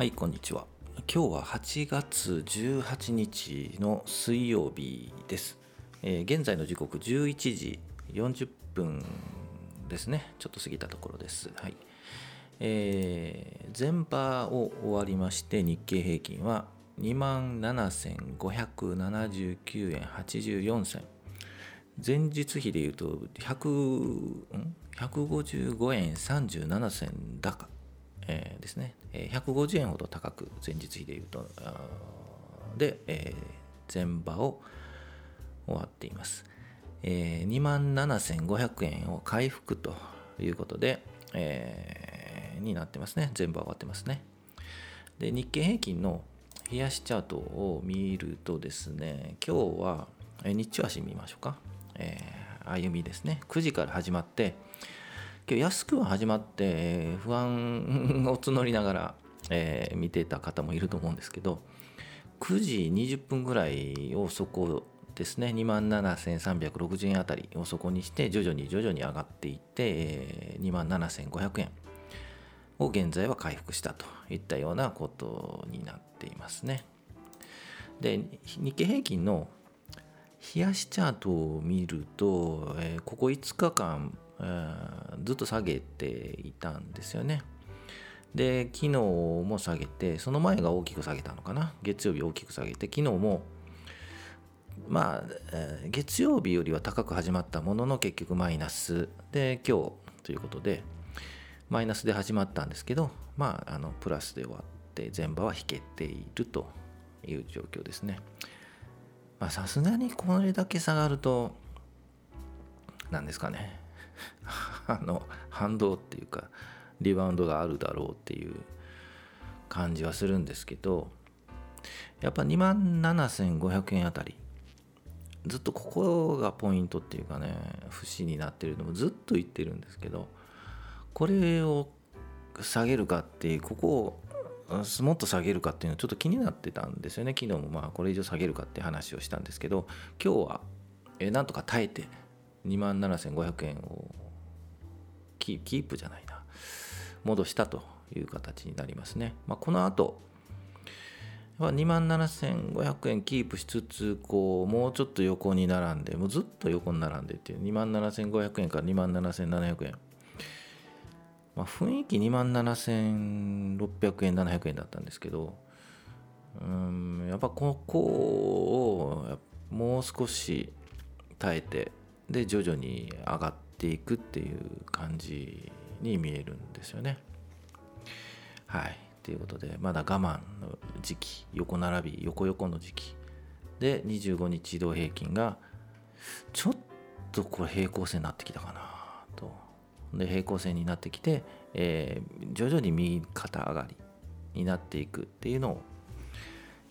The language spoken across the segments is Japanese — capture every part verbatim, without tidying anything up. はい、こんにちは。今日ははちがつじゅうはちにちの水曜日です、えー、現在の時刻じゅういちじよんじゅっぷんですね。ちょっと過ぎたところです、はいえー、前場を終わりまして、日経平均は にまんななせんごひゃくななじゅうきゅうえんはちじゅうよんせん、前日比でいうとひゃくごじゅうごえんさんじゅうななせん高ですね。ひゃくごじゅうえんほど高く、前日比でいうとで、えー、前場を終わっています、えー、にまんななせんごひゃくえんを回復ということで、えー、になってますね。前場終わってますね。で、日経平均の冷やしチャートを見るとですね、今日は、えー、日中足見ましょうか、えー、歩みですね。くじから始まって、安くは始まって不安を募りながら、えー、見てた方もいると思うんですけど、くじにじゅっぷんぐらいをそこですね、 にまんななせんさんびゃくろくじゅう 円あたりをそこにして、徐々に徐々に上がっていって、えー、にまんななせんごひゃくえんを現在は回復したといったようなことになっていますね。で、日経平均の冷やしチャートを見ると、えー、ここいつかかんずっと下げていたんですよね。で、昨日も下げて、その前が大きく下げたのかな、月曜日大きく下げて、昨日もまあ月曜日よりは高く始まったものの、結局マイナスで今日ということでマイナスで始まったんですけど、まあ、あのプラスで終わって、前場は引けているという状況ですね。さすがにこれだけ下がるとなんですかねあの反動っていうかリバウンドがあるだろうっていう感じはするんですけど、やっぱ にまんななせんごひゃくえんあたり、ずっとここがポイントっていうかね、節になってるのもずっと言ってるんですけど、これを下げるかっていう、ここをもっと下げるかっていうのちょっと気になってたんですよね。昨日もまあこれ以上下げるかって話をしたんですけど、今日はえなんとか耐えてにまんななせんごひゃくえんをキープじゃないな戻したという形になりますね。まあ、この後 にまんななせんごひゃくえんキープしつつ、こうもうちょっと横に並んで、もうずっと横に並んでっていう にまんななせんごひゃくえんから にまんななせんななひゃくえん、まあ、雰囲気 にまんななせんろっぴゃくえんななひゃくえんだったんですけど、うーんやっぱここをもう少し耐えて、で徐々に上がっていくっていう感じに見えるんですよね。はい、ということで、まだ我慢の時期、横並び横横の時期で、にじゅうごにち移動平均がちょっとこれ平行線になってきたかなと。で、平行線になってきて、えー、徐々に右肩上がりになっていくっていうのを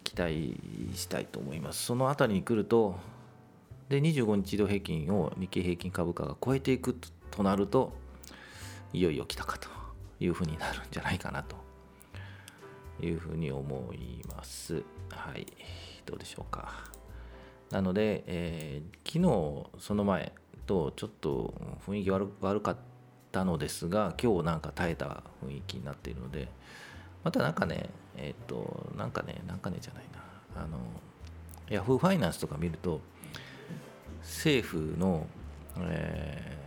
期待したいと思います。そのあたりに来ると、でにじゅうごにち移動平均を日経平均株価が超えていくとなると、いよいよ来たかというふうになるんじゃないかなというふうに思います。はい、どうでしょうか。なので、えー、昨日その前とちょっと雰囲気 悪, 悪かったのですが、今日なんか耐えた雰囲気になっているので、またなんかね、えっと、なんかね、なんかねじゃないな、あの、ヤフーファイナンスとか見ると、政府の、え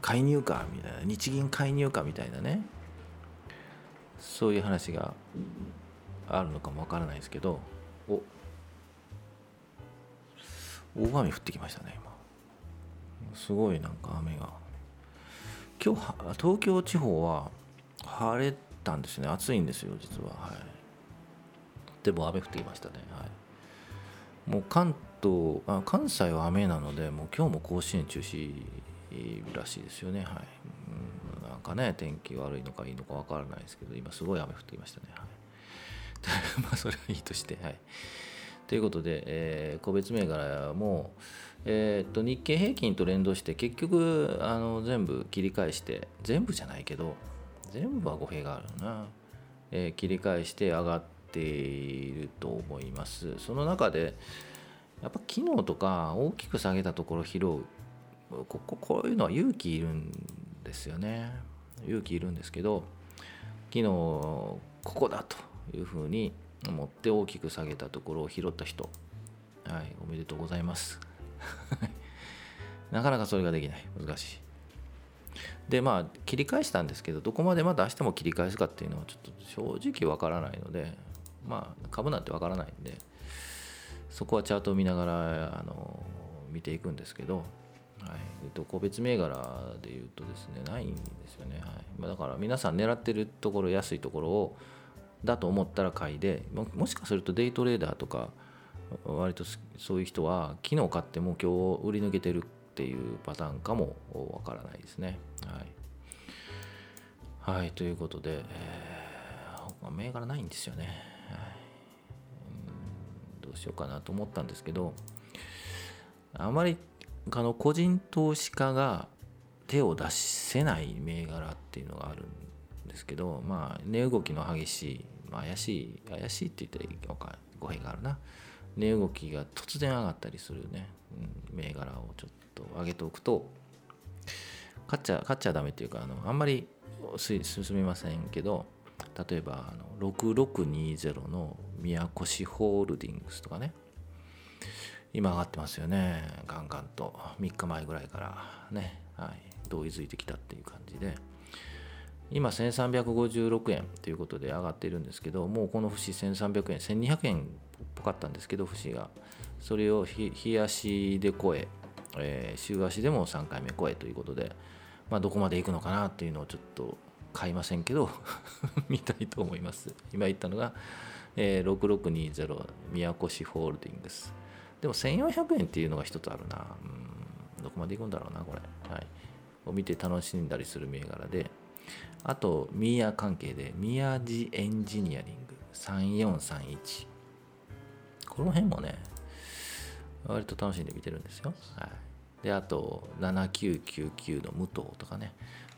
ー、介入かみたいな、日銀介入かみたいなね、そういう話があるのかもわからないですけど、お大雨降ってきましたね。今すごいなんか雨が、今日東京地方は晴れたんですね。暑いんですよ実は、はい、でも雨降ってきましたね、はい、もう関とあ関西は雨なので、もう今日も甲子園中止らしいですよね、はいうん、なんかね、天気悪いのかいいのか分からないですけど、今すごい雨降ってきましたね、はい、まあそれはいいとして、はい、ということで、えー、個別銘柄も、えー、っと日経平均と連動して、結局あの全部切り返して、全部じゃないけど全部は語弊があるな、えー、切り返して上がっていると思います。その中でやっぱ昨日とか大きく下げたところ拾う、こここういうのは勇気いるんですよね。勇気いるんですけど、昨日ここだというふうに思って大きく下げたところを拾った人、はい、おめでとうございますなかなかそれができない、難しい。でまあ切り返したんですけど、どこまでまた明日も切り返すかっていうのはちょっと正直わからないので、まあ株なんてわからないんで、そこはチャートを見ながらあの見ていくんですけど、はい、えっと、個別銘柄でいうとですね、ないんですよね、はい。まあ、だから皆さん狙ってるところ、安いところをだと思ったら買いで、も, もしかするとデイトレーダーとか割とそういう人は昨日買っても今日売り抜けてるっていうパターンかもわからないですね。はい、はい、ということで、えー、銘柄ないんですよね、はい。うん、どうしようかなと思ったんですけど、あまりあの個人投資家が手を出せない銘柄っていうのがあるんですけど、まあ値動きの激しい、まあ、怪しい怪しいって言ったらいいか、語弊があるな、値動きが突然上がったりするね、うん、銘柄をちょっと上げておくと買っちゃ買っちゃダメっていうか、あのあんまり進みませんけど、例えばあのろくろくにゼロの宮越ホールディングスとかね、今上がってますよね、ガンガンとみっかまえぐらいからね、はい、同意づいてきたっていう感じで、今せんさんびゃくごじゅうろくえんということで上がっているんですけど、もうこの節せんさんびゃくえんせんにひゃくえんぽかったんですけど、節がそれを日足で超え、えー、週足でもさんかいめ超えということで、まあ、どこまで行くのかなっていうのをちょっと買いませんけど見たいと思います。今言ったのが、えー、ろくろくにゼロ宮越ホールディングスでもせんよんひゃくえんっていうのが一つあるな、うん、どこまで行くんだろうなこれ、はい、を見て楽しんだりする銘柄で、あとミーア関係でミヤジエンジニアリングさんよんさんいち、この辺もね割と楽しんで見てるんですよ、はい、であとななきゅうきゅうきゅうの武藤とかね、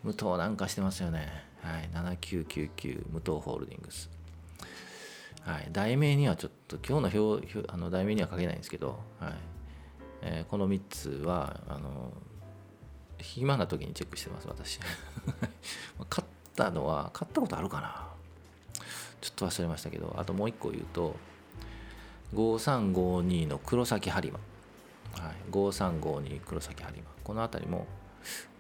武藤なんかしてますよね、はい、ななきゅうきゅうきゅう武藤ホールディングス、はい、題名にはちょっと今日の表あの題名には書けないんですけど、はい、えー、このみっつはあの暇な時にチェックしてます私買ったのは買ったことあるかなちょっと忘れましたけど、あともういっこ言うとごさんごにの黒崎播磨、はい、ごさんごに黒崎播磨、この辺りも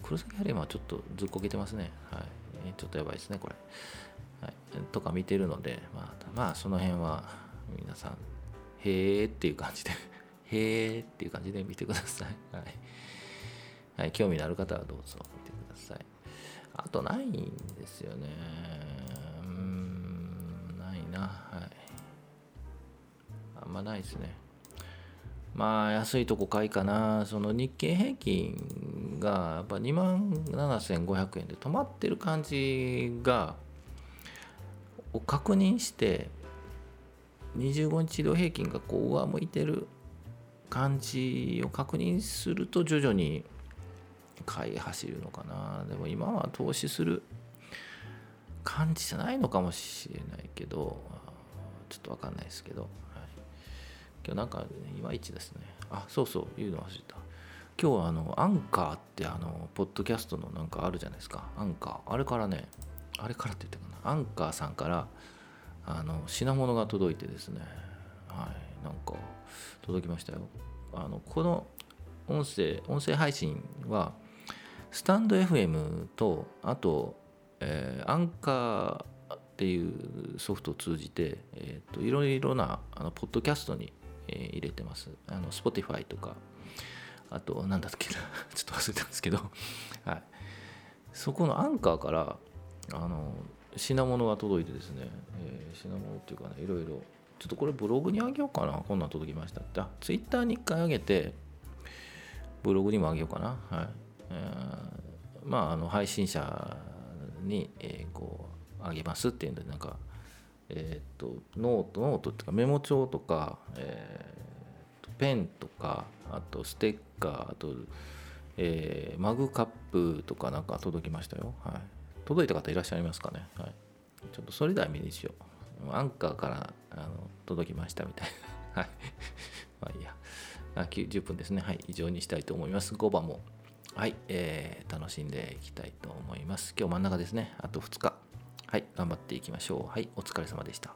黒崎播磨はちょっとずっこけてますね、はい、ちょっとやばいですねこれ、はい、とか見てるので、まあ、まあその辺は皆さんへーっていう感じでへーっていう感じで見てください、はい、はい、興味のある方はどうぞ見てください。あとないんですよね、うーん、ないな、はい、あんまないですね。まあ安いとこ買いかな。その日経平均がやっぱにまんななせんごひゃくえんで止まってる感じがを確認して、にじゅうごにち移動平均がこう上向いてる感じを確認すると徐々に買い走るのかな。でも今は投資する感じじゃないのかもしれないけど、ちょっと分かんないですけど、はい、今日なんかいまいちですね。あ、そうそう、言うの忘れた。今日はあのアンカーってあのポッドキャストのなんかあるじゃないですか、アンカー、あれからね、あれからって言ったかな、アンカーさんからあの品物が届いてですね、はい、なんか届きましたよ。あのこの音声音声配信はスタンド エフエム とあと、えー、アンカーっていうソフトを通じて、えー、といろいろなあのポッドキャストに、えー、入れてます。あの Spotify とか、あとなんだっけなちょっと忘れたんですけど、はい、そこのアンカーからあの品物が届いてですね、えー、品物っていうかね、いろいろちょっとこれブログにあげようかな、こんなん届きましたって、あ、ツイッターに一回あげてブログにもあげようかな、はい、えー、まああの配信者に、えー、こうあげますっていうんで、なんかえっとノートノートっていうかメモ帳とか、えー、ペンとか、あとステッカー、あと、えー、マグカップとかなんか届きましたよ、はい、届いた方いらっしゃいますかね、はい、ちょっとそれでは見にしよう、アンカーからあの届きましたみたいなはいまあいいや、あ、きゅうじゅっぷんですね、はい、以上にしたいと思います。ごばんもはい、えー、楽しんでいきたいと思います。今日真ん中ですね、あとふつか、はい、頑張っていきましょう。はい、お疲れ様でした。